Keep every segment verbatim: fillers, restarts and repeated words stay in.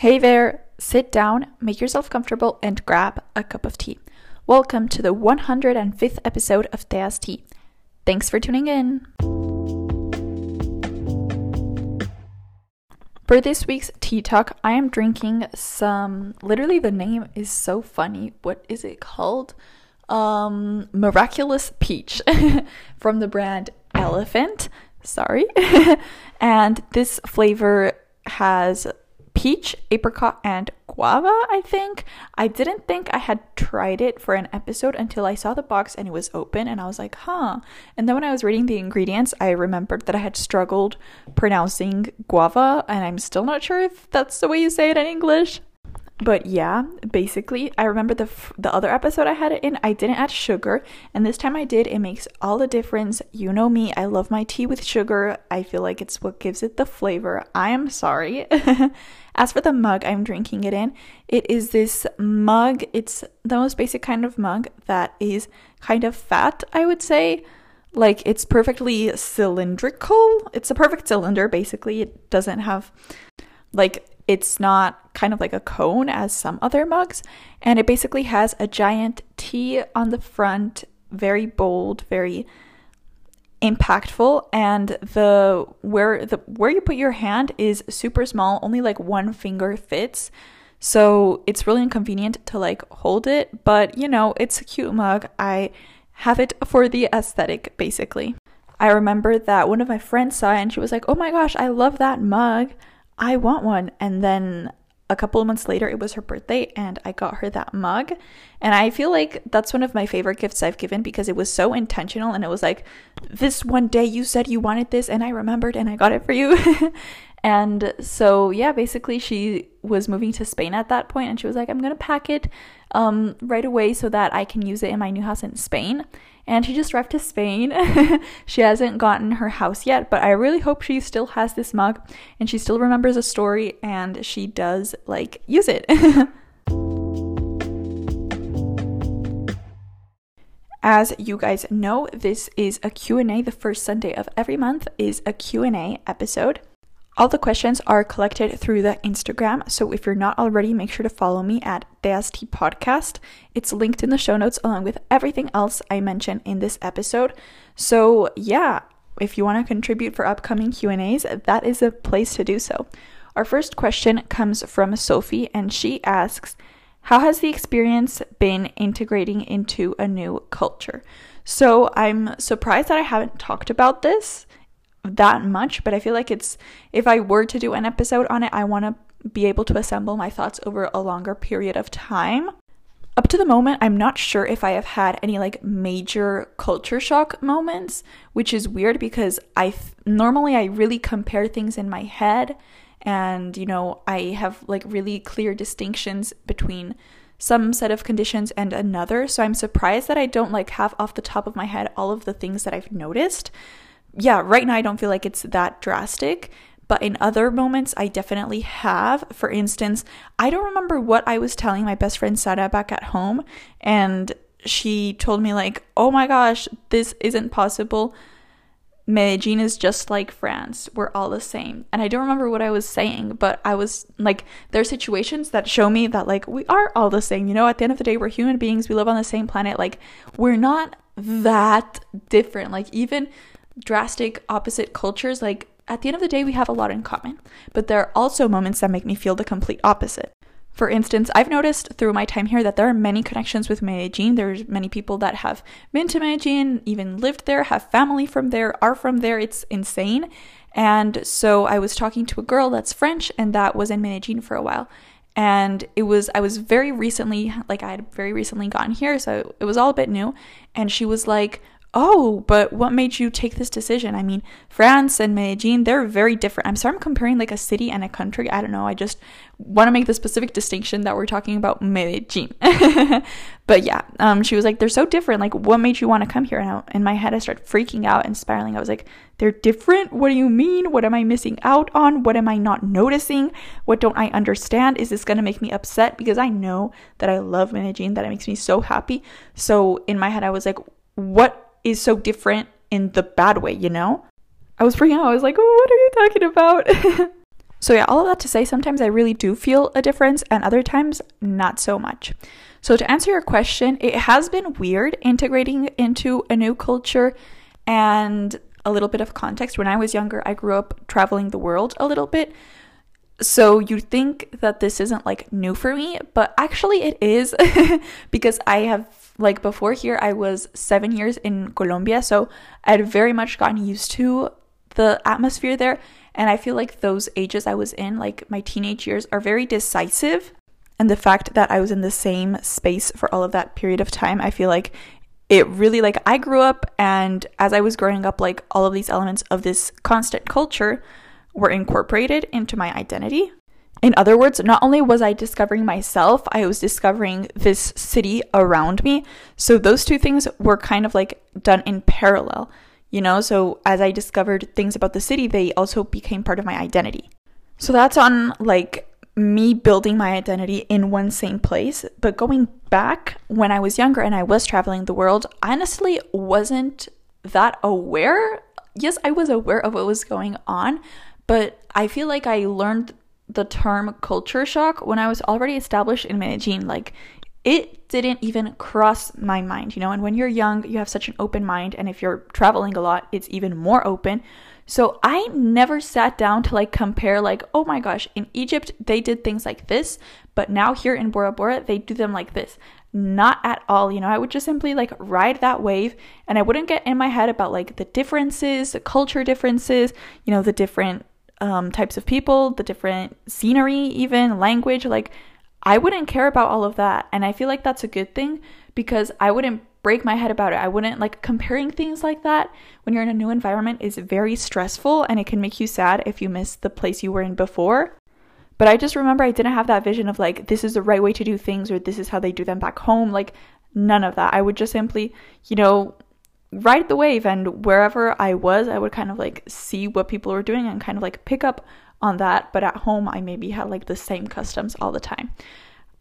Hey there, sit down, make yourself comfortable and grab a cup of tea. Welcome to the one hundred fifth episode of Thea's Tea. Thanks for tuning in. For this week's tea talk, I am drinking some, literally the name is so funny, what is it called? Um, Miraculous Peach from the brand Elephant, sorry. And this flavor has peach, apricot, and guava, I think. I didn't think I had tried it for an episode until I saw the box and it was open and I was like, huh. And then when I was reading the ingredients, I remembered that I had struggled pronouncing guava, and I'm still not sure if that's the way you say it in English. But yeah, basically, I remember the f- the other episode I had it in, I didn't add sugar, and this time I did. It makes all the difference. You know me, I love my tea with sugar. I feel like it's what gives it the flavor. I am sorry. As for the mug I'm drinking it in, it is this mug. It's the most basic kind of mug that is kind of fat, I would say. Like, it's perfectly cylindrical. It's a perfect cylinder, basically. It doesn't have, like... It's not kind of like a cone as some other mugs, and it basically has a giant T on the front, very bold, very impactful, and the where the where you put your hand is super small, only like one finger fits, so it's really inconvenient to like hold it, but you know, it's a cute mug. I have it for the aesthetic, basically. I remember that one of my friends saw it and she was like, oh my gosh, I love that mug. I want one. And then a couple of months later, it was her birthday and I got her that mug. And I feel like that's one of my favorite gifts I've given because it was so intentional. And it was like, this one day you said you wanted this and I remembered and I got it for you. And so, yeah, basically she was moving to Spain at that point and she was like, I'm going to pack it um, right away so that I can use it in my new house in Spain. And she just drove to Spain. She hasn't gotten her house yet, but I really hope she still has this mug and she still remembers the story and she does like use it. As you guys know, this is a Q and A. The first Sunday of every month is a Q and A episode. All the questions are collected through the Instagram, so if you're not already, make sure to follow me at TheaSTpodcast. It's linked in the show notes along with everything else I mentioned in this episode. So yeah, if you want to contribute for upcoming Q and A's, that is a place to do so. Our first question comes from Sophie, and she asks, how has the experience been integrating into a new culture? So I'm surprised that I haven't talked about this that much, but I feel like it's, if I were to do an episode on it, I want to be able to assemble my thoughts over a longer period of time. Up to the moment, I'm not sure if I have had any like major culture shock moments, which is weird because I th- normally I really compare things in my head, and you know, I have like really clear distinctions between some set of conditions and another, so I'm surprised that I don't like have off the top of my head all of the things that I've noticed. Yeah, right now I don't feel like it's that drastic, but in other moments I definitely have. For instance, I don't remember what I was telling my best friend Sarah back at home, and she told me like, oh my gosh, this isn't possible. Medellin is just like France. We're all the same. And I don't remember what I was saying, but I was like, there are situations that show me that like we are all the same. You know, at the end of the day, we're human beings. We live on the same planet. Like, we're not that different. Like, even drastic opposite cultures, like at the end of the day we have a lot in common, but there are also moments that make me feel the complete opposite. For instance, I've noticed through my time here that there are many connections with Medellin. There's many people that have been to Medellin, even lived there, have family from there, are from there. It's insane. And so I was talking to a girl that's French and that was in Medellin for a while, and it was I was very recently like I had very recently gotten here, so it was all a bit new, and she was like, oh, but what made you take this decision? I mean, France and Medellin, they're very different. I'm sorry, I'm comparing like a city and a country. I don't know. I just want to make the specific distinction that we're talking about Medellin. But yeah, um, she was like, they're so different. Like, what made you want to come here? And I, in my head, I started freaking out and spiraling. I was like, they're different? What do you mean? What am I missing out on? What am I not noticing? What don't I understand? Is this going to make me upset? Because I know that I love Medellin, that it makes me so happy. So in my head, I was like, what is so different in the bad way, you know? I was freaking out. I was like, oh, what are you talking about? So yeah, all of that to say, sometimes I really do feel a difference and other times not so much. So to answer your question, it has been weird integrating into a new culture. And a little bit of context, when I was younger, I grew up traveling the world a little bit. So you'd think that this isn't like new for me, but actually it is because I have like before here, I was seven years in Colombia. So I had very much gotten used to the atmosphere there. And I feel like those ages I was in, like my teenage years, are very decisive. And the fact that I was in the same space for all of that period of time, I feel like it really, like I grew up, and as I was growing up, like all of these elements of this constant culture were incorporated into my identity. In other words, not only was I discovering myself, I was discovering this city around me. So those two things were kind of like done in parallel, you know? So as I discovered things about the city, they also became part of my identity. So that's on like me building my identity in one same place. But going back when I was younger and I was traveling the world, I honestly wasn't that aware. Yes, I was aware of what was going on, but I feel like I learned the term culture shock when I was already established in Medellin. Like it didn't even cross my mind, you know? And when you're young, you have such an open mind. And if you're traveling a lot, it's even more open. So I never sat down to like compare like, oh my gosh, in Egypt, they did things like this, but now here in Bora Bora, they do them like this. Not at all. You know, I would just simply like ride that wave and I wouldn't get in my head about like the differences, the culture differences, you know, the different um, types of people, the different scenery, even language. Like I wouldn't care about all of that. And I feel like that's a good thing because I wouldn't break my head about it. I wouldn't like comparing things like that when you're in a new environment is very stressful and it can make you sad if you miss the place you were in before. But I just remember I didn't have that vision of like, this is the right way to do things or this is how they do them back home. Like none of that. I would just simply, you know, ride the wave, and wherever I was, I would kind of like see what people were doing and kind of like pick up on that. But at home, I maybe had like the same customs all the time.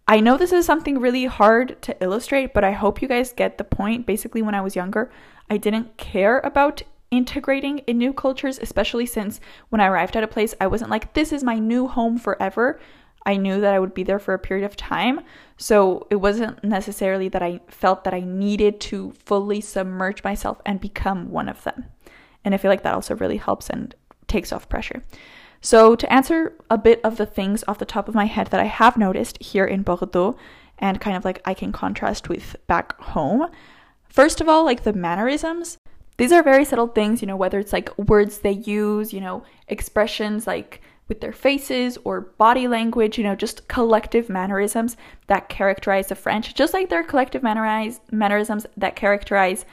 I know this is something really hard to illustrate, but I hope you guys get the point. Basically, when I was younger, I didn't care about integrating in new cultures, especially since when I arrived at a place, I wasn't like, this is my new home forever. I knew that I would be there for a period of time. So it wasn't necessarily that I felt that I needed to fully submerge myself and become one of them. And I feel like that also really helps and takes off pressure. So to answer a bit of the things off the top of my head that I have noticed here in Bordeaux and kind of like I can contrast with back home. First of all, like the mannerisms, these are very subtle things, you know, whether it's like words they use, you know, expressions like with their faces or body language, you know, just collective mannerisms that characterize the French, just like their collective mannerize, mannerisms that characterize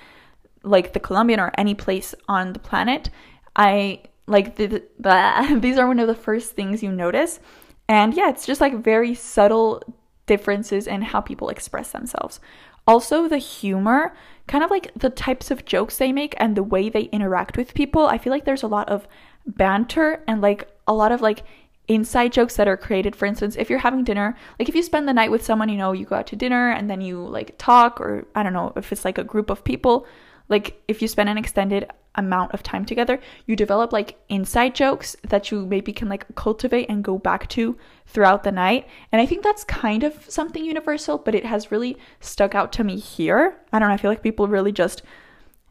like the Colombian or any place on the planet. I... Like, the, the, the, these are one of the first things you notice. And yeah, it's just like very subtle differences in how people express themselves. Also, the humor, kind of like the types of jokes they make and the way they interact with people. I feel like there's a lot of banter and like a lot of like inside jokes that are created. For instance, if you're having dinner, like if you spend the night with someone, you know, you go out to dinner and then you like talk, or I don't know if it's like a group of people. Like if you spend an extended amount of time together, you develop like inside jokes that you maybe can like cultivate and go back to throughout the night. And I think that's kind of something universal, but it has really stuck out to me here. I don't know, I feel like people really just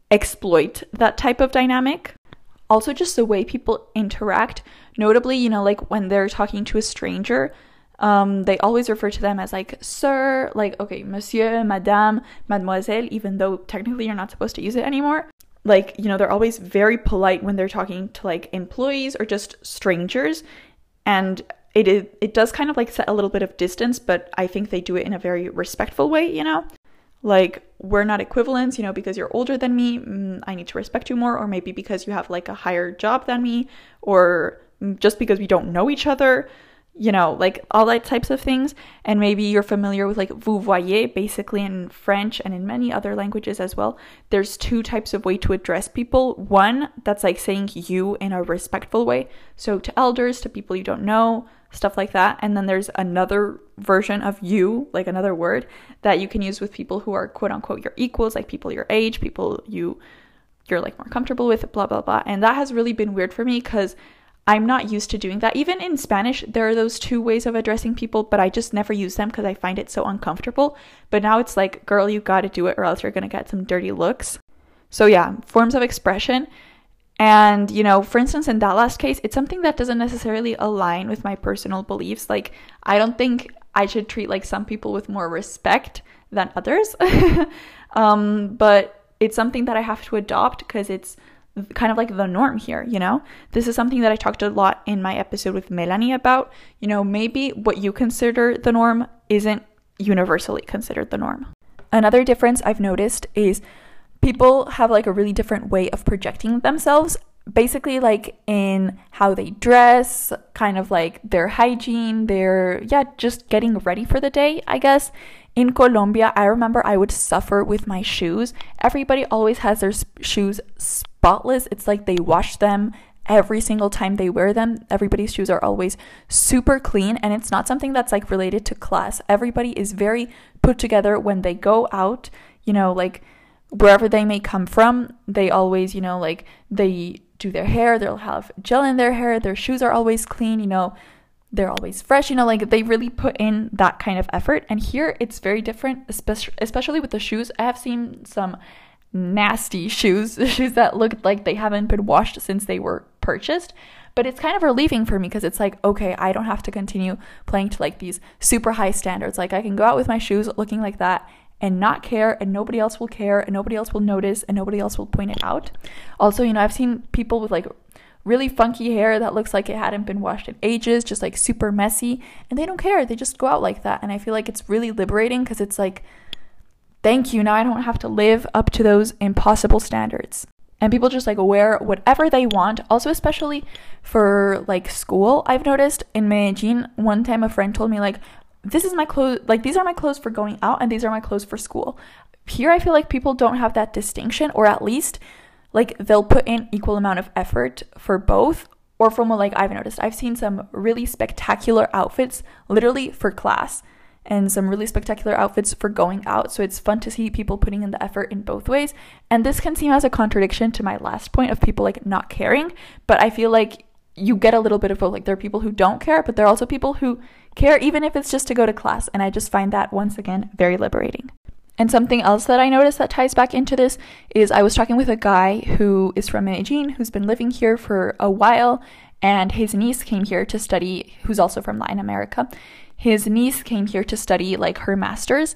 exploit that type of dynamic. Also just the way people interact, notably, you know, like when they're talking to a stranger, Um, they always refer to them as like, sir, like, okay, monsieur, madame, mademoiselle, even though technically you're not supposed to use it anymore. Like, you know, they're always very polite when they're talking to like employees or just strangers. And it is, it does kind of like set a little bit of distance, but I think they do it in a very respectful way, you know, like we're not equivalents, you know, because you're older than me, I need to respect you more, or maybe because you have like a higher job than me, or just because we don't know each other. You know, like all that types of things. And maybe you're familiar with like vous voyez, basically in French and in many other languages as well. There's two types of way to address people. One that's like saying you in a respectful way. So to elders, to people you don't know, stuff like that. And then there's another version of you, like another word that you can use with people who are quote unquote your equals, like people your age, people you, you're like more comfortable with, blah, blah, blah. And that has really been weird for me because I'm not used to doing that. Even in Spanish, there are those two ways of addressing people, but I just never use them because I find it so uncomfortable. But now it's like, girl, you got to do it or else you're going to get some dirty looks. So yeah, forms of expression. And, you know, for instance, in that last case, it's something that doesn't necessarily align with my personal beliefs. Like, I don't think I should treat like some people with more respect than others. um, but it's something that I have to adopt because it's kind of like the norm here, you know? This is something that I talked a lot in my episode with Melanie about. You know, maybe what you consider the norm isn't universally considered the norm. Another difference I've noticed is people have like a really different way of projecting themselves, basically like in how they dress, kind of like their hygiene, their, yeah, just getting ready for the day, I guess. In Colombia, I remember I would suffer with my shoes. Everybody always has their sp- shoes spotless. It's like they wash them every single time they wear them. Everybody's shoes are always super clean, and it's not something that's like related to class. Everybody is very put together when they go out, you know, like wherever they may come from. They always, you know, like they do their hair, they'll have gel in their hair, their shoes are always clean, you know, they're always fresh, you know, like they really put in that kind of effort. And here it's very different, especially especially with the shoes. I have seen some nasty shoes, shoes that looked like they haven't been washed since they were purchased. But it's kind of relieving for me because it's like, okay, I don't have to continue playing to like these super high standards. Like I can go out with my shoes looking like that and not care, and nobody else will care, and nobody else will notice, and nobody else will point it out. Also, you know, I've seen people with like really funky hair that looks like it hadn't been washed in ages, just like super messy, and they don't care, they just go out like that. And I feel like it's really liberating because it's like, thank you, now I don't have to live up to those impossible standards. And people just like wear whatever they want. Also, especially for like school, I've noticed in Medellin, one time a friend told me like, this is my clothes, like these are my clothes for going out and these are my clothes for school. Here I feel like people don't have that distinction, or at least like they'll put in equal amount of effort for both. Or from what like I've noticed, I've seen some really spectacular outfits literally for class and some really spectacular outfits for going out. So it's fun to see people putting in the effort in both ways. And this can seem as a contradiction to my last point of people like not caring, but I feel like you get a little bit of both. Like there are people who don't care, but there are also people who care, even if it's just to go to class. And I just find that, once again, very liberating. And something else that I noticed that ties back into this is I was talking with a guy who is from Eugene, who's been living here for a while, and his niece came here to study, who's also from Latin America. His niece came here to study like her master's,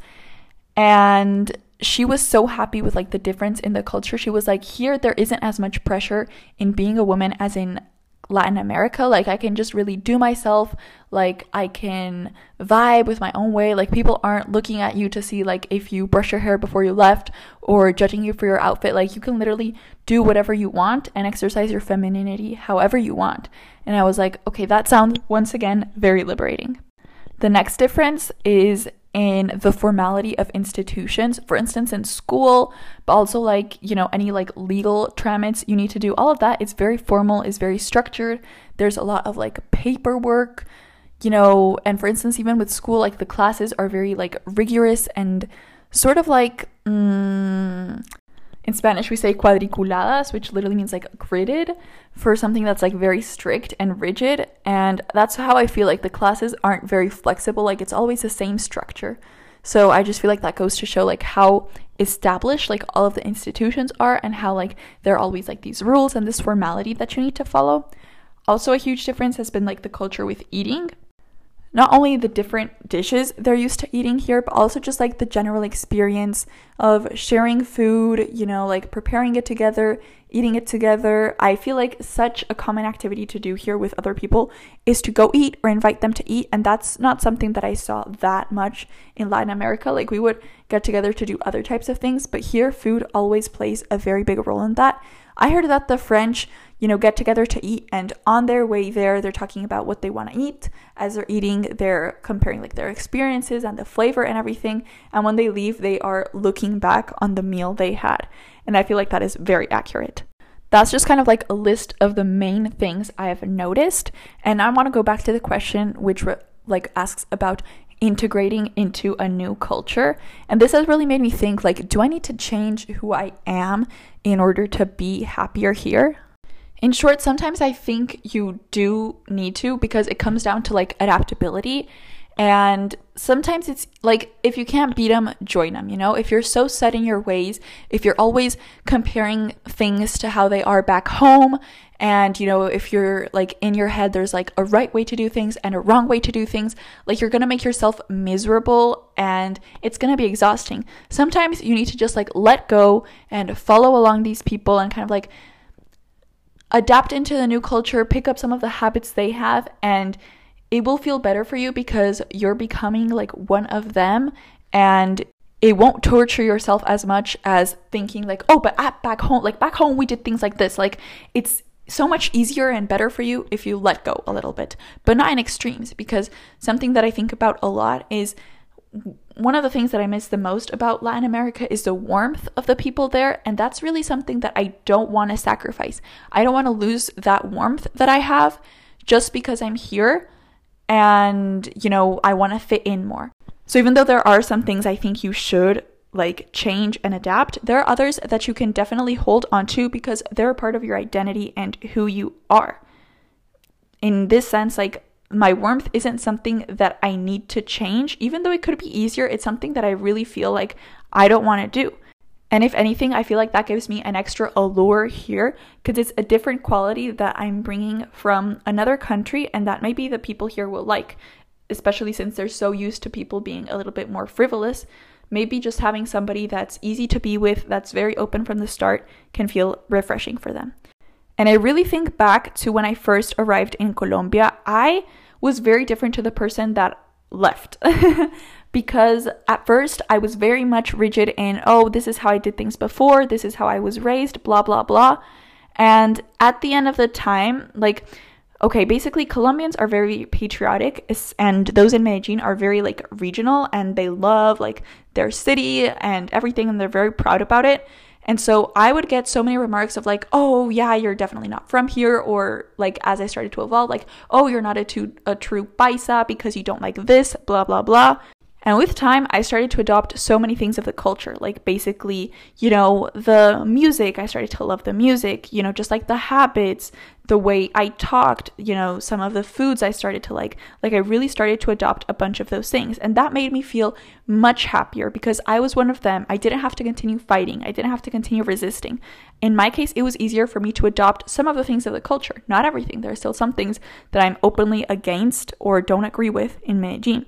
and she was so happy with like the difference in the culture. She was like, here there isn't as much pressure in being a woman as in Latin America. Like I can just really do myself, like I can vibe with my own way, like people aren't looking at you to see like if you brush your hair before you left or judging you for your outfit. Like you can literally do whatever you want and exercise your femininity however you want. And I was like, okay, that sounds, once again, very liberating. The next difference is in the formality of institutions, for instance, in school, but also like, you know, any like legal tramits you need to do, all of that. It's very formal, it's very structured. There's a lot of like paperwork, you know, and for instance, even with school, like the classes are very like rigorous and sort of like, mm, in Spanish, we say cuadriculadas, which literally means like gridded, for something that's like very strict and rigid. And that's how I feel like the classes aren't very flexible. Like it's always the same structure. So I just feel like that goes to show like how established like all of the institutions are and how like there are always like these rules and this formality that you need to follow. Also, a huge difference has been like the culture with eating. Not only the different dishes they're used to eating here, but also just like the general experience of sharing food, you know, like preparing it together, eating it together. I feel like such a common activity to do here with other people is to go eat or invite them to eat. And that's not something that I saw that much in Latin America. Like we would get together to do other types of things, but here food always plays a very big role in that. I heard that the French, you know, get together to eat, and on their way there, they're talking about what they want to eat. As they're eating, they're comparing like their experiences and the flavor and everything. And when they leave, they are looking back on the meal they had. And I feel like that is very accurate. That's just kind of like a list of the main things I have noticed. And I want to go back to the question, which re- like asks about integrating into a new culture. And this has really made me think, like, do I need to change who I am in order to be happier here? In short, sometimes I think you do need to, because it comes down to like adaptability. And sometimes it's like, if you can't beat them, join them, you know? If you're so set in your ways, if you're always comparing things to how they are back home, and, you know, if you're like in your head, there's like a right way to do things and a wrong way to do things, like you're gonna make yourself miserable and it's gonna be exhausting. Sometimes you need to just like let go and follow along these people and kind of like adapt into the new culture, pick up some of the habits they have, and it will feel better for you because you're becoming like one of them, and it won't torture yourself as much as thinking like, oh, but at back home, like back home we did things like this. Like, it's so much easier and better for you if you let go a little bit, but not in extremes, because something that I think about a lot is one of the things that I miss the most about Latin America is the warmth of the people there, and that's really something that I don't want to sacrifice. I don't want to lose that warmth that I have just because I'm here. And, you know, I want to fit in more. So even though there are some things I think you should like change and adapt, there are others that you can definitely hold on to because they're a part of your identity and who you are. In this sense, like my warmth isn't something that I need to change, even though it could be easier. It's something that I really feel like I don't want to do. And if anything, I feel like that gives me an extra allure here because it's a different quality that I'm bringing from another country, and that maybe the people here will like, especially since they're so used to people being a little bit more frivolous. Maybe just having somebody that's easy to be with, that's very open from the start, can feel refreshing for them. And I really think back to when I first arrived in Colombia, I was very different to the person that left. Because at first I was very much rigid in, oh, this is how I did things before, this is how I was raised, blah, blah, blah. And at the end of the time, like, okay, basically Colombians are very patriotic, and those in Medellin are very like regional, and they love like their city and everything, and they're very proud about it. And so I would get so many remarks of like, oh yeah, you're definitely not from here. Or like, as I started to evolve, like, oh, you're not a, too, a true paisa because you don't like this, blah, blah, blah. And with time, I started to adopt so many things of the culture, like basically, you know, the music, I started to love the music, you know, just like the habits, the way I talked, you know, some of the foods I started to like, like I really started to adopt a bunch of those things. And that made me feel much happier because I was one of them. I didn't have to continue fighting. I didn't have to continue resisting. In my case, it was easier for me to adopt some of the things of the culture, not everything. There are still some things that I'm openly against or don't agree with in Medellin.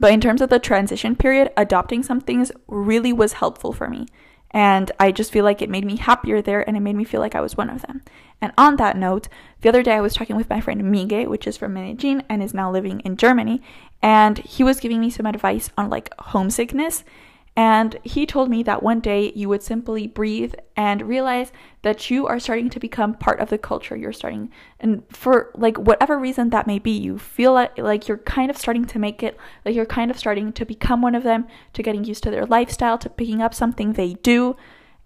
But in terms of the transition period, adopting some things really was helpful for me. And I just feel like it made me happier there, and it made me feel like I was one of them. And on that note, the other day I was talking with my friend Mige, which is from Medellin and is now living in Germany. And he was giving me some advice on like homesickness. And he told me that one day you would simply breathe and realize that you are starting to become part of the culture you're starting. And for like whatever reason that may be, you feel like, like you're kind of starting to make it, like you're kind of starting to become one of them, to getting used to their lifestyle, to picking up something they do.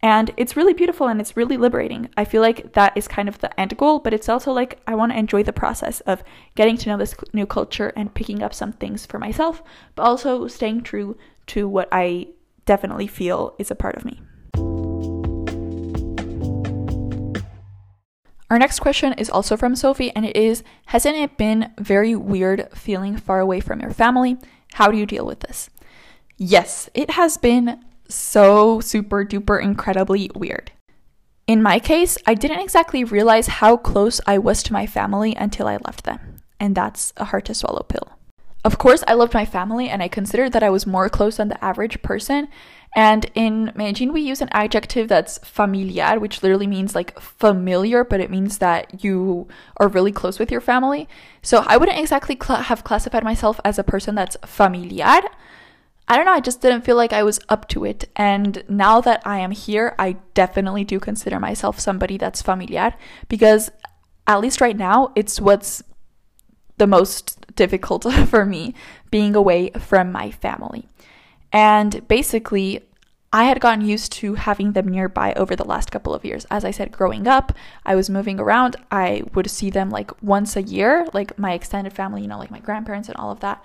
And it's really beautiful and it's really liberating. I feel like that is kind of the end goal, but it's also like I want to enjoy the process of getting to know this new culture and picking up some things for myself, but also staying true to what I definitely feel is a part of me. Our next question is also from Sophie, and it is, hasn't it been very weird feeling far away from your family? How do you deal with this? Yes, it has been so super duper incredibly weird. In my case, I didn't exactly realize how close I was to my family until I left them, and that's a hard to swallow pill. Of course, I loved my family, and I considered that I was more close than the average person. And in Medellin, we use an adjective that's familiar, which literally means like familiar, but it means that you are really close with your family. So I wouldn't exactly cl- have classified myself as a person that's familiar. I don't know, I just didn't feel like I was up to it. And now that I am here, I definitely do consider myself somebody that's familiar, because at least right now, it's what's the most difficult for me, being away from my family. And basically, I had gotten used to having them nearby over the last couple of years. As I said, growing up, I was moving around. I would see them like once a year, like my extended family, you know, like my grandparents and all of that.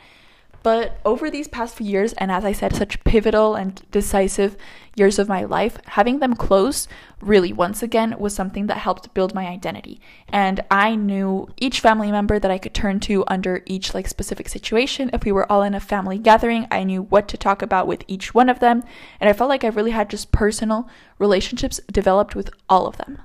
But over these past few years, and as I said, such pivotal and decisive years of my life, having them close really once again was something that helped build my identity. And I knew each family member that I could turn to under each like specific situation. If we were all in a family gathering, I knew what to talk about with each one of them. And I felt like I really had just personal relationships developed with all of them.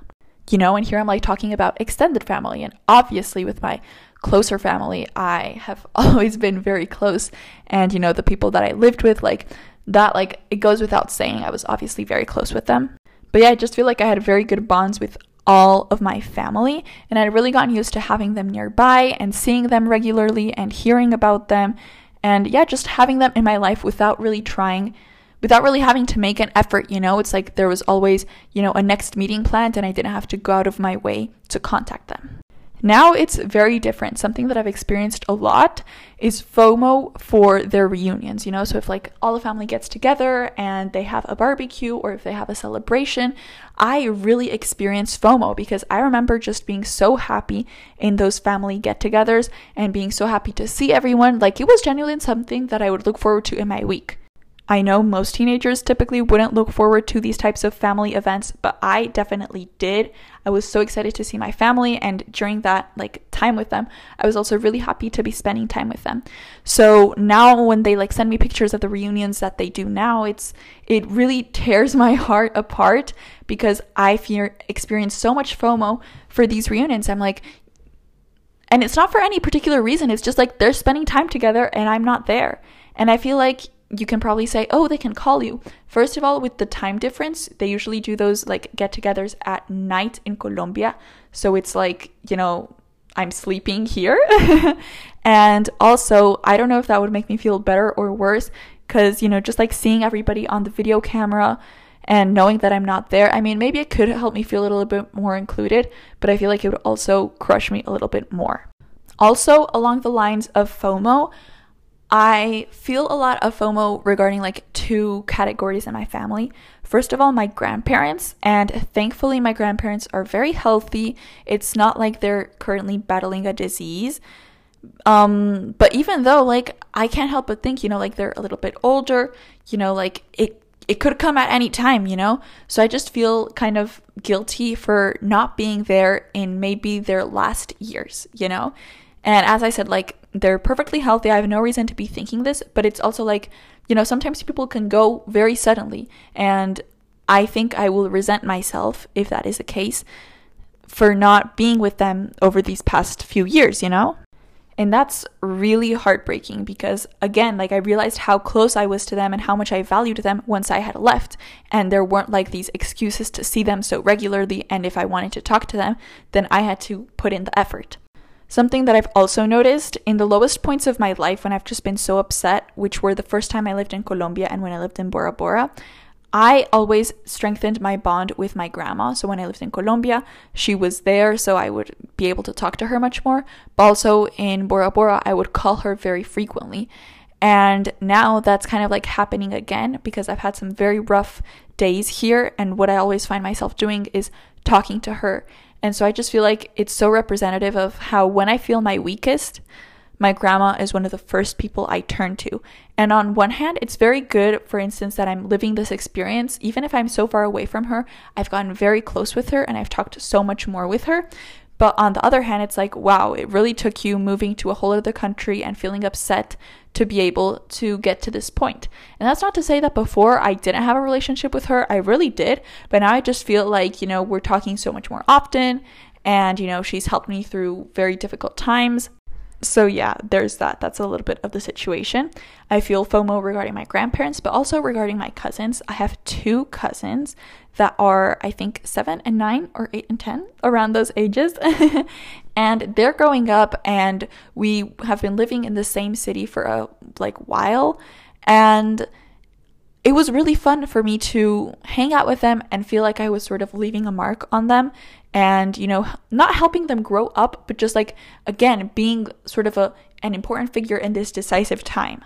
You know, and here I'm like talking about extended family, and obviously with my closer family, I have always been very close. And, you know, the people that I lived with, like that, like it goes without saying, I was obviously very close with them. But yeah, I just feel like I had very good bonds with all of my family, and I'd really gotten used to having them nearby and seeing them regularly and hearing about them. And yeah, just having them in my life without really trying without really having to make an effort, you know, it's like there was always, you know, a next meeting planned, and I didn't have to go out of my way to contact them. Now it's very different. Something that I've experienced a lot is FOMO for their reunions, you know, so if like all the family gets together and they have a barbecue or if they have a celebration, I really experience FOMO because I remember just being so happy in those family get-togethers and being so happy to see everyone. Like it was genuinely something that I would look forward to in my week. I know most teenagers typically wouldn't look forward to these types of family events, but I definitely did. I was so excited to see my family, and during that like time with them, I was also really happy to be spending time with them. So now when they like send me pictures of the reunions that they do now, it's it really tears my heart apart because I fear experience so much FOMO for these reunions. I'm like, and it's not for any particular reason. It's just like they're spending time together and I'm not there. And I feel like you can probably say, oh, they can call you. First of all, with the time difference, they usually do those like get-togethers at night in Colombia. So it's like, you know, I'm sleeping here. And also, I don't know if that would make me feel better or worse because, you know, just like seeing everybody on the video camera and knowing that I'm not there. I mean, maybe it could help me feel a little bit more included, but I feel like it would also crush me a little bit more. Also, along the lines of FOMO, I feel a lot of FOMO regarding like two categories in my family. First of all, my grandparents, and thankfully my grandparents are very healthy. It's not like they're currently battling a disease. Um, but even though like I can't help but think, you know, like they're a little bit older, you know, like it it could come at any time, you know? So I just feel kind of guilty for not being there in maybe their last years, you know? And as I said, like they're perfectly healthy. I have no reason to be thinking this, but it's also like, you know, sometimes people can go very suddenly, and I think I will resent myself if that is the case for not being with them over these past few years, you know? And that's really heartbreaking because, again, like I realized how close I was to them and how much I valued them once I had left. And there weren't like these excuses to see them so regularly. And if I wanted to talk to them, then I had to put in the effort. Something that I've also noticed in the lowest points of my life when I've just been so upset, which were the first time I lived in Colombia and when I lived in Bora Bora, I always strengthened my bond with my grandma. So when I lived in Colombia, she was there, so I would be able to talk to her much more. But also in Bora Bora, I would call her very frequently. And now that's kind of like happening again because I've had some very rough days here. And what I always find myself doing is talking to her. And so I just feel like it's so representative of how when I feel my weakest, my grandma is one of the first people I turn to. And on one hand, it's very good, for instance, that I'm living this experience. Even if I'm so far away from her, I've gotten very close with her and I've talked so much more with her. But on the other hand, it's like, wow, it really took you moving to a whole other country and feeling upset to be able to get to this point. And that's not to say that before I didn't have a relationship with her. I really did. But now I just feel like, you know, we're talking so much more often. And, you know, she's helped me through very difficult times. So yeah, there's that. That's a little bit of the situation. I feel FOMO regarding my grandparents, but also regarding my cousins. I have two cousins that are, I think, seven and nine or eight and ten, around those ages. And they're growing up, and we have been living in the same city for a like while. And it was really fun for me to hang out with them and feel like I was sort of leaving a mark on them and, you know, not helping them grow up, but just like, again, being sort of a an important figure in this decisive time,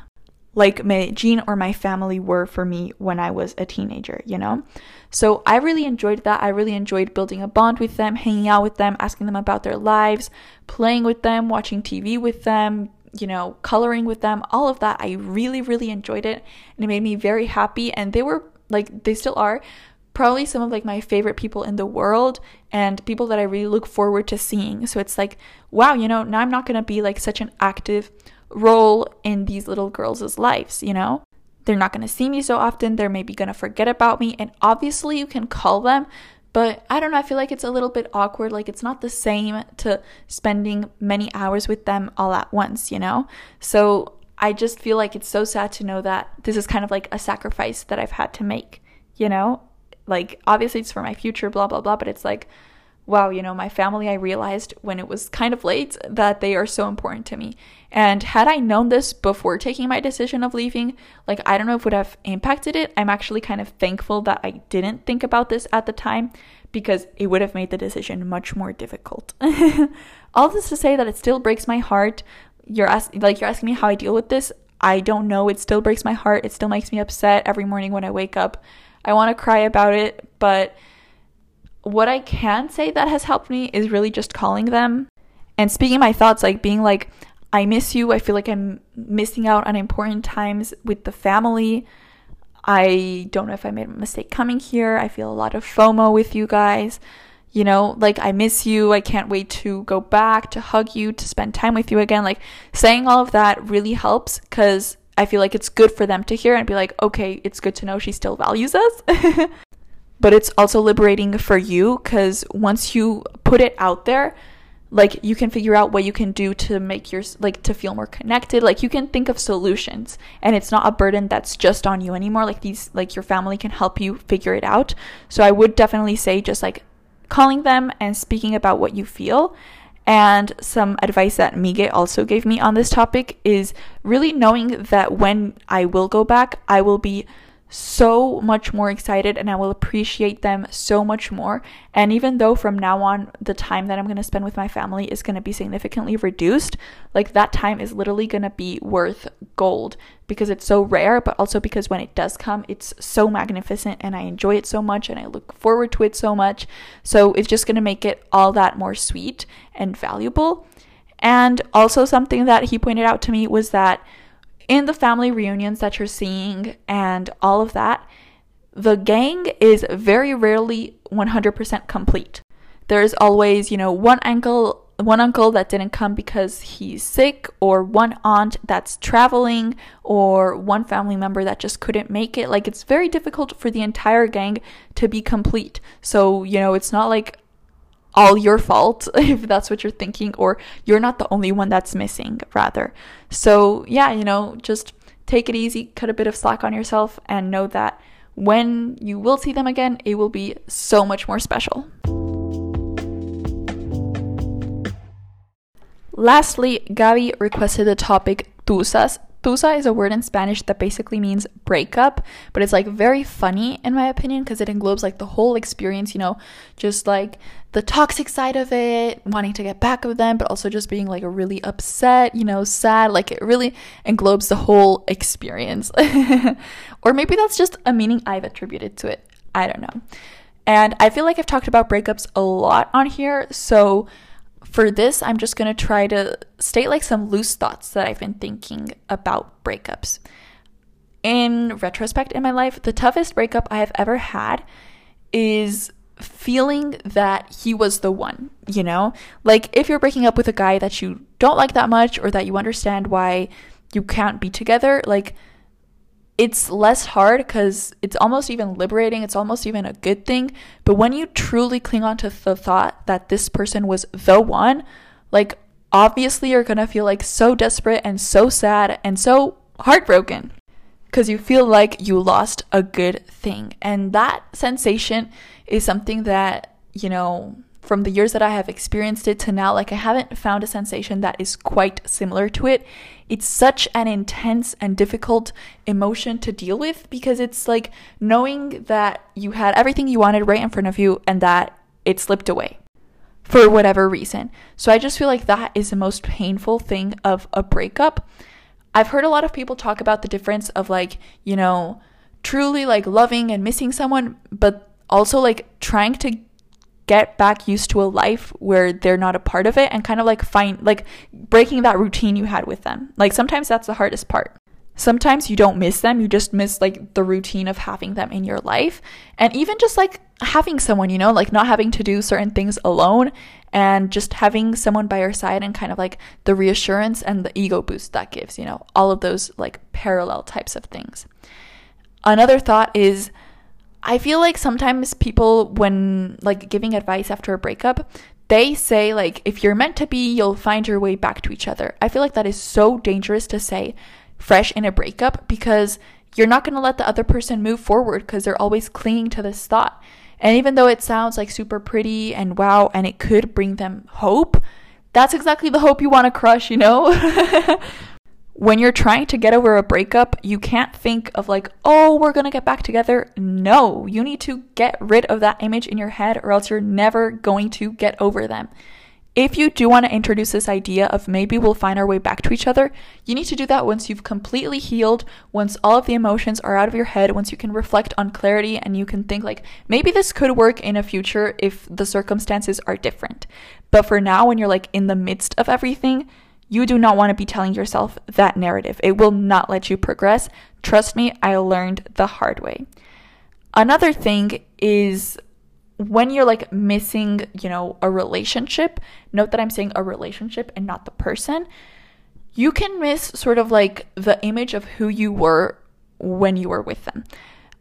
like Eugene or my family were for me when I was a teenager, you know? So I really enjoyed that. I really enjoyed building a bond with them, hanging out with them, asking them about their lives, playing with them, watching T V with them, you know, coloring with them, all of that. I really, really enjoyed it, and it made me very happy. And they were, like, they still are probably some of, like, my favorite people in the world and people that I really look forward to seeing. So it's like, wow, you know, now I'm not gonna be, like, such an active role in these little girls' lives, you know? They're not gonna see me so often. They're maybe gonna forget about me. And obviously you can call them, but I don't know, I feel like it's a little bit awkward. Like, it's not the same to spending many hours with them all at once, you know? So I just feel like it's so sad to know that this is kind of like a sacrifice that I've had to make, you know? Like, obviously it's for my future, blah, blah, blah, but it's like, wow, you know, my family, I realized when it was kind of late that they are so important to me. And had I known this before taking my decision of leaving, like, I don't know if it would have impacted it. I'm actually kind of thankful that I didn't think about this at the time, because it would have made the decision much more difficult. All this to say that it still breaks my heart. You're asking, like, you're asking me how I deal with this. I don't know. It still breaks my heart. It still makes me upset every morning when I wake up. I want to cry about it, but what I can say that has helped me is really just calling them and speaking my thoughts, like being like, I miss you. I feel like I'm missing out on important times with the family. I don't know if I made a mistake coming here. I feel a lot of FOMO with you guys. You know, like, I miss you. I can't wait to go back, to hug you, to spend time with you again. Like, saying all of that really helps, because I feel like it's good for them to hear and be like, okay, it's good to know she still values us. But it's also liberating for you, because once you put it out there, like, you can figure out what you can do to make your, like, to feel more connected. Like, you can think of solutions, and it's not a burden that's just on you anymore. Like, these, like, your family can help you figure it out. So I would definitely say just, like, calling them and speaking about what you feel. And some advice that Mige also gave me on this topic is really knowing that when I will go back, I will be so much more excited, and I will appreciate them so much more. And even though from now on the time that I'm going to spend with my family is going to be significantly reduced, like, that time is literally going to be worth gold, because it's so rare, but also because when it does come, it's so magnificent, and I enjoy it so much, and I look forward to it so much. So it's just going to make it all that more sweet and valuable. And also, something that he pointed out to me was that in the family reunions that you're seeing and all of that, the gang is very rarely one hundred percent complete. There's always, you know, one uncle, one uncle that didn't come because he's sick, or one aunt that's traveling, or one family member that just couldn't make it. Like, it's very difficult for the entire gang to be complete. So, you know, it's not like all your fault if that's what you're thinking, or you're not the only one that's missing, rather. So yeah, you know, just take it easy, cut a bit of slack on yourself, and know that when you will see them again, it will be so much more special. Lastly, Gabi requested the topic TUSAS. TUSA is a word in Spanish that basically means breakup, but it's, like, very funny in my opinion, because it englobes, like, the whole experience, you know, just, like, the toxic side of it, wanting to get back with them, but also just being, like, really upset, you know, sad. Like, it really englobes the whole experience. Or maybe that's just a meaning I've attributed to it. I don't know. And I feel like I've talked about breakups a lot on here, so for this, I'm just going to try to state, like, some loose thoughts that I've been thinking about breakups. In retrospect in my life, the toughest breakup I have ever had is feeling that he was the one, you know? Like, if you're breaking up with a guy that you don't like that much, or that you understand why you can't be together, like, it's less hard because it's almost even liberating. It's almost even a good thing. But when you truly cling on to the thought that this person was the one, like, obviously you're going to feel, like, so desperate and so sad and so heartbroken, because you feel like you lost a good thing. And that sensation is something that, you know, from the years that I have experienced it to now, like, I haven't found a sensation that is quite similar to it. It's such an intense and difficult emotion to deal with, because it's like knowing that you had everything you wanted right in front of you and that it slipped away for whatever reason. So I just feel like that is the most painful thing of a breakup. I've heard a lot of people talk about the difference of, like, you know, truly, like, loving and missing someone, but also, like, trying to get back used to a life where they're not a part of it, and kind of like find like breaking that routine you had with them. Like sometimes that's the hardest part. Sometimes you don't miss them, you just miss like the routine of having them in your life, and even just like having someone, you know, like not having to do certain things alone and just having someone by your side, and kind of like the reassurance and the ego boost that gives, you know, all of those like parallel types of things. Another thought is, I feel like sometimes people, when like giving advice after a breakup, they say like, if you're meant to be, you'll find your way back to each other. I feel like that is so dangerous to say fresh in a breakup, because you're not going to let the other person move forward because they're always clinging to this thought. And even though it sounds like super pretty and wow, and it could bring them hope, that's exactly the hope you want to crush, you know? When you're trying to get over a breakup, you can't think of like, oh, we're going to get back together. No, you need to get rid of that image in your head, or else you're never going to get over them. If you do want to introduce this idea of maybe we'll find our way back to each other, you need to do that once you've completely healed, once all of the emotions are out of your head, once you can reflect on clarity and you can think like, maybe this could work in a future if the circumstances are different. But for now, when you're like in the midst of everything, you do not want to be telling yourself that narrative. It will not let you progress. Trust me, I learned the hard way. Another thing is, when you're like missing, you know, a relationship, note that I'm saying a relationship and not the person, you can miss sort of like the image of who you were when you were with them.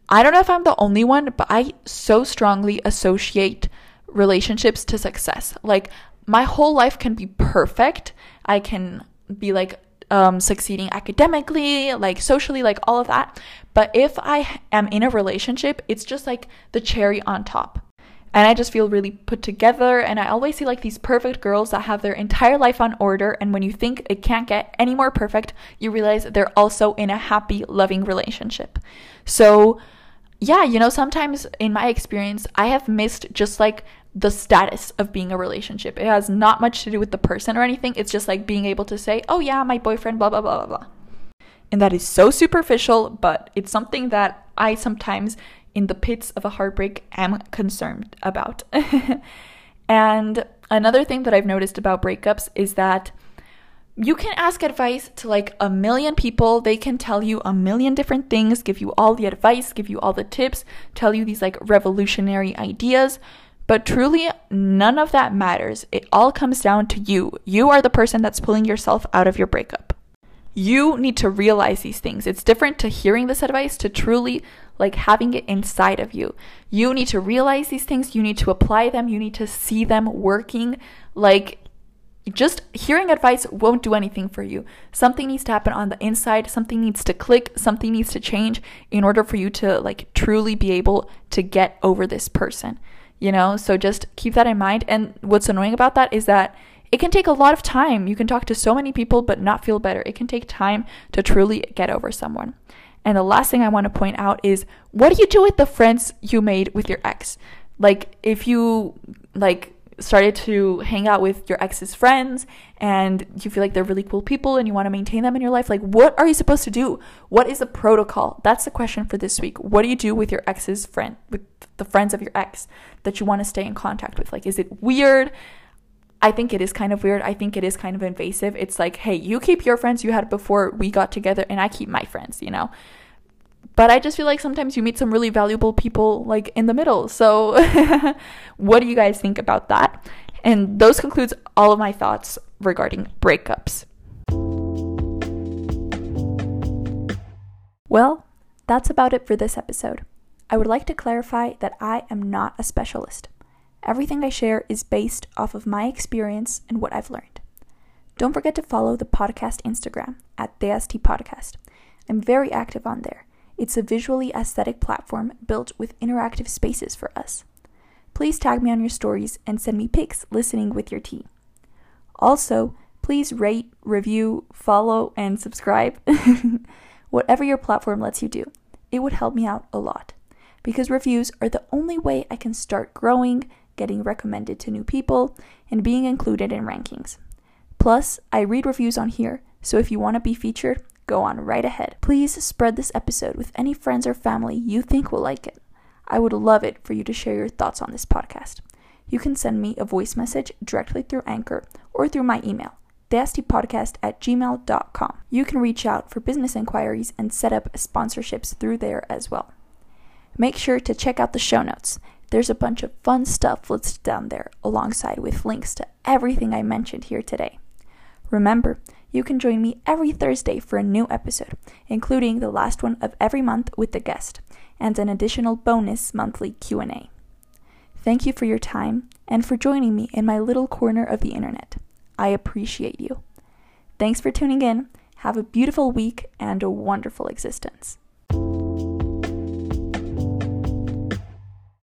I don't know if I'm the only one, but I so strongly associate relationships to success. Like, my whole life can be perfect. I can be like um, succeeding academically, like socially, like all of that. But if I am in a relationship, it's just like the cherry on top. And I just feel really put together. And I always see like these perfect girls that have their entire life on order. And when you think it can't get any more perfect, you realize they're also in a happy, loving relationship. So yeah, you know, sometimes in my experience, I have missed just like the status of being a relationship. It has not much to do with the person or anything. It's just like being able to say, oh yeah, my boyfriend, blah, blah, blah, blah, blah. And that is so superficial, but it's something that I sometimes in the pits of a heartbreak am concerned about. And another thing that I've noticed about breakups is that you can ask advice to like a million people. They can tell you a million different things, give you all the advice, give you all the tips, tell you these like revolutionary ideas. But truly, none of that matters. It all comes down to you. You are the person that's pulling yourself out of your breakup. You need to realize these things. It's different to hearing this advice to truly like having it inside of you. You need to realize these things. You need to apply them. You need to see them working. Like, just hearing advice won't do anything for you. Something needs to happen on the inside. Something needs to click. Something needs to change in order for you to like truly be able to get over this person. You know, so just keep that in mind. And what's annoying about that is that it can take a lot of time. You can talk to so many people but not feel better. It can take time to truly get over someone. And the last thing I want to point out is, what do you do with the friends you made with your ex? Like, if you like started to hang out with your ex's friends and you feel like they're really cool people and you want to maintain them in your life, like, what are you supposed to do? What is the protocol? That's the question for this week. What do you do with your ex's friend, with the friends of your ex that you want to stay in contact with? Like, is it weird? I think it is kind of weird. I think it is kind of invasive. It's like, hey, you keep your friends you had before we got together, and I keep my friends, you know? But I just feel like sometimes you meet some really valuable people like in the middle. So what do you guys think about that? And those concludes all of my thoughts regarding breakups. Well, that's about it for this episode. I would like to clarify that I am not a specialist. Everything I share is based off of my experience and what I've learned. Don't forget to follow the podcast Instagram at TheaSTpodcast. I'm very active on there. It's a visually aesthetic platform built with interactive spaces for us. Please tag me on your stories and send me pics listening with your tea. Also, please rate, review, follow, and subscribe. Whatever your platform lets you do. It would help me out a lot. Because reviews are the only way I can start growing, getting recommended to new people, and being included in rankings. Plus, I read reviews on here, so if you want to be featured, go on right ahead. Please spread this episode with any friends or family you think will like it. I would love it for you to share your thoughts on this podcast. you can send me a voice message directly through Anchor or through my email, the asti podcast at gmail dot com. You can reach out for business inquiries and set up sponsorships through there as well. Make sure to check out the show notes. There's a bunch of fun stuff listed down there alongside with links to everything I mentioned here today. Remember, you can join me every Thursday for a new episode, including the last one of every month with the guest, and an additional bonus monthly Q and A. Thank you for your time and for joining me in my little corner of the internet. I appreciate you. Thanks for tuning in. Have a beautiful week and a wonderful existence.